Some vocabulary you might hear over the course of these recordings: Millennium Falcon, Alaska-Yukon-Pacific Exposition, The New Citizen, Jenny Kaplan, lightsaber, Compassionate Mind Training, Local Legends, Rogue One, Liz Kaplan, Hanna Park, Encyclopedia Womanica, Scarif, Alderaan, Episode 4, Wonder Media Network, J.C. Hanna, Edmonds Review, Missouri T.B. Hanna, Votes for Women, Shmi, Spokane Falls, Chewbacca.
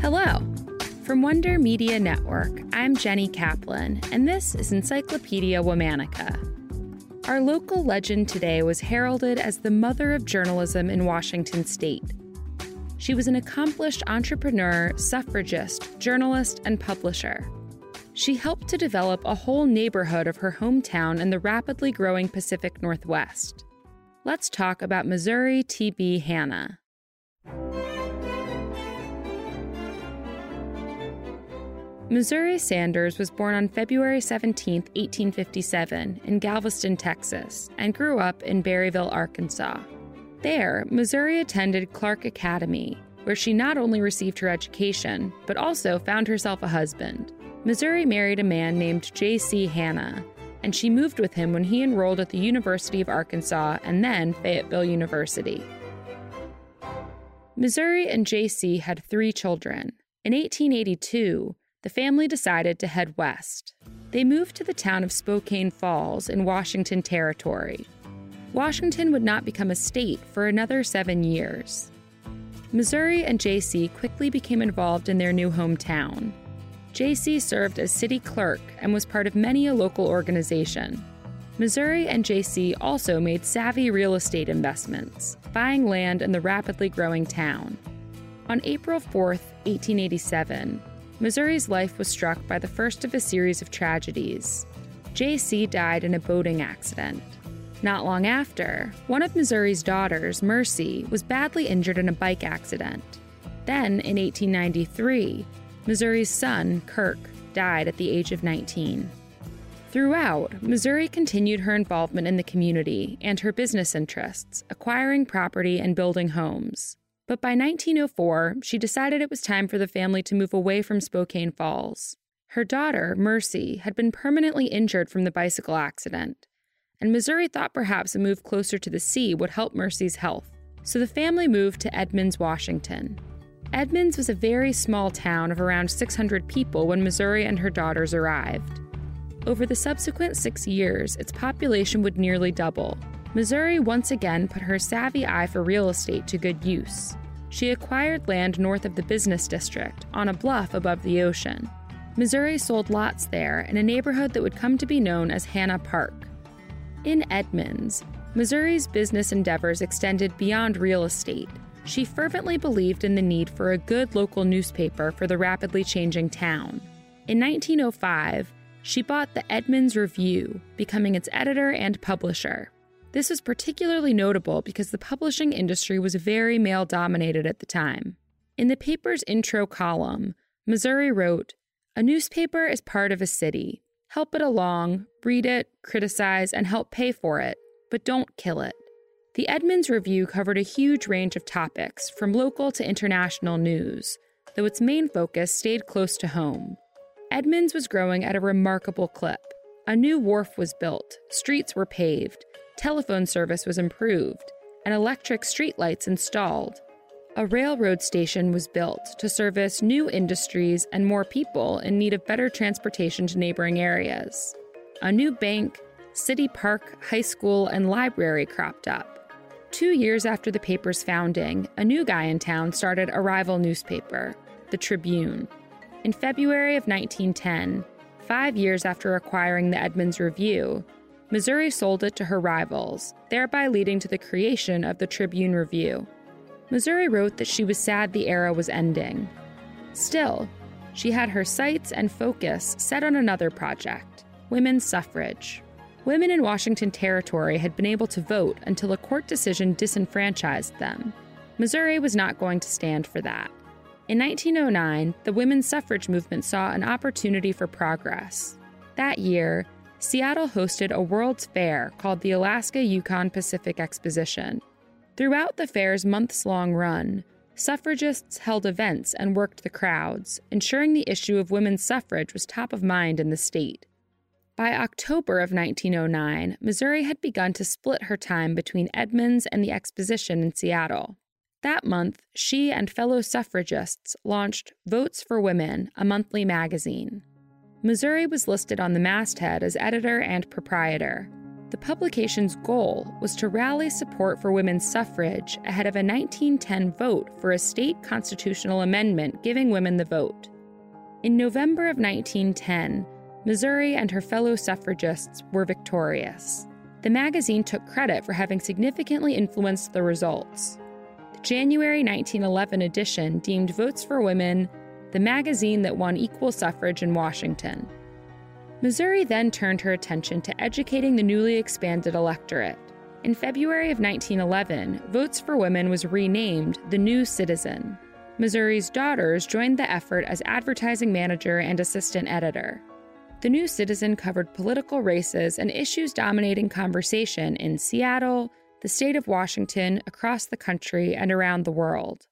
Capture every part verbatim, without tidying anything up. Hello. From Wonder Media Network, I'm Jenny Kaplan, and this is Encyclopedia Womanica. Our local legend today was heralded as the mother of journalism in Washington state. She was an accomplished entrepreneur, suffragist, journalist, and publisher. She helped to develop a whole neighborhood of her hometown in the rapidly growing Pacific Northwest. Let's talk about Missouri T B. Hanna. Missouri Sanders was born on February seventeenth, eighteen fifty-seven, in Galveston, Texas, and grew up in Berryville, Arkansas. There, Missouri attended Clark Academy, where she not only received her education, but also found herself a husband. Missouri married a man named J C. Hanna, and she moved with him when he enrolled at the University of Arkansas and then Fayetteville University. Missouri and J C had three children. In eighteen eighty-two, the family decided to head west. They moved to the town of Spokane Falls in Washington Territory. Washington would not become a state for another seven years. Missouri and J C quickly became involved in their new hometown. J C served as city clerk and was part of many a local organization. Missouri and J C also made savvy real estate investments, buying land in the rapidly growing town. On April fourth, eighteen eighty-seven, Missouri's life was struck by the first of a series of tragedies. J C died in a boating accident. Not long after, one of Missouri's daughters, Mercy, was badly injured in a bike accident. Then, in eighteen ninety-three, Missouri's son, Kirk, died at the age of nineteen. Throughout, Missouri continued her involvement in the community and her business interests, acquiring property and building homes. But by nineteen oh four, she decided it was time for the family to move away from Spokane Falls. Her daughter, Mercy, had been permanently injured from the bicycle accident, and Missouri thought perhaps a move closer to the sea would help Mercy's health. So the family moved to Edmonds, Washington. Edmonds was a very small town of around six hundred people when Missouri and her daughters arrived. Over the subsequent six years, its population would nearly double. Missouri once again put her savvy eye for real estate to good use. She acquired land north of the business district, on a bluff above the ocean. Missouri sold lots there in a neighborhood that would come to be known as Hanna Park. In Edmonds, Missouri's business endeavors extended beyond real estate. She fervently believed in the need for a good local newspaper for the rapidly changing town. In nineteen oh five, she bought the Edmonds Review, becoming its editor and publisher. This was particularly notable because the publishing industry was very male-dominated at the time. In the paper's intro column, Missouri wrote, "A newspaper is part of a city. Help it along, read it, criticize, and help pay for it, but don't kill it." The Edmonds Review covered a huge range of topics, from local to international news, though its main focus stayed close to home. Edmonds was growing at a remarkable clip. A new wharf was built, streets were paved, telephone service was improved, and electric streetlights installed. A railroad station was built to service new industries and more people in need of better transportation to neighboring areas. A new bank, city park, high school, and library cropped up. Two years after the paper's founding, a new guy in town started a rival newspaper, the Tribune. In February of nineteen ten, five years after acquiring the Edmonds Review, Missouri sold it to her rivals, thereby leading to the creation of the Tribune Review. Missouri wrote that she was sad the era was ending. Still, she had her sights and focus set on another project, women's suffrage. Women in Washington Territory had been able to vote until a court decision disenfranchised them. Missouri was not going to stand for that. In nineteen oh nine, the women's suffrage movement saw an opportunity for progress. That year, Seattle hosted a World's Fair called the Alaska-Yukon-Pacific Exposition. Throughout the fair's months-long run, suffragists held events and worked the crowds, ensuring the issue of women's suffrage was top of mind in the state. By October of nineteen oh nine, Missouri had begun to split her time between Edmonds and the exposition in Seattle. That month, she and fellow suffragists launched Votes for Women, a monthly magazine. Missouri was listed on the masthead as editor and proprietor. The publication's goal was to rally support for women's suffrage ahead of a nineteen ten vote for a state constitutional amendment giving women the vote. In November of nineteen ten, Missouri and her fellow suffragists were victorious. The magazine took credit for having significantly influenced the results. The January nineteen eleven edition deemed Votes for Women the magazine that won equal suffrage in Washington. Missouri then turned her attention to educating the newly expanded electorate. In February of nineteen eleven, Votes for Women was renamed The New Citizen. Missouri's daughters joined the effort as advertising manager and assistant editor. The New Citizen covered political races and issues dominating conversation in Seattle, the state of Washington, across the country, and around the world.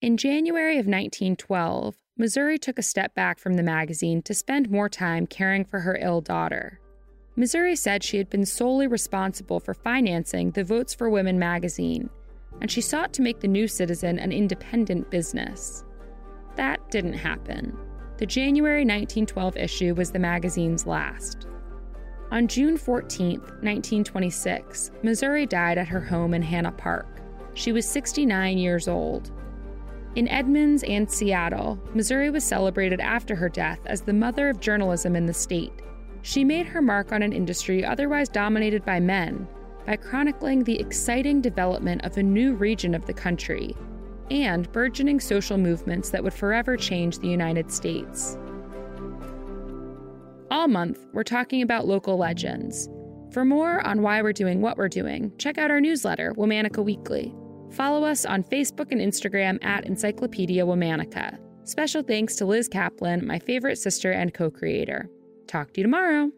In January of nineteen twelve, Missouri took a step back from the magazine to spend more time caring for her ill daughter. Missouri said she had been solely responsible for financing the Votes for Women magazine, and she sought to make the New Citizen an independent business. That didn't happen. The January nineteen twelve issue was the magazine's last. On June fourteenth, nineteen twenty-six, Missouri died at her home in Hanna Park. She was sixty-nine years old. In Edmonds and Seattle, Missouri was celebrated after her death as the mother of journalism in the state. She made her mark on an industry otherwise dominated by men by chronicling the exciting development of a new region of the country and burgeoning social movements that would forever change the United States. All month, we're talking about local legends. For more on why we're doing what we're doing, check out our newsletter, Womanica Weekly. Follow us on Facebook and Instagram at Encyclopedia Womanica. Special thanks to Liz Kaplan, my favorite sister and co-creator. Talk to you tomorrow.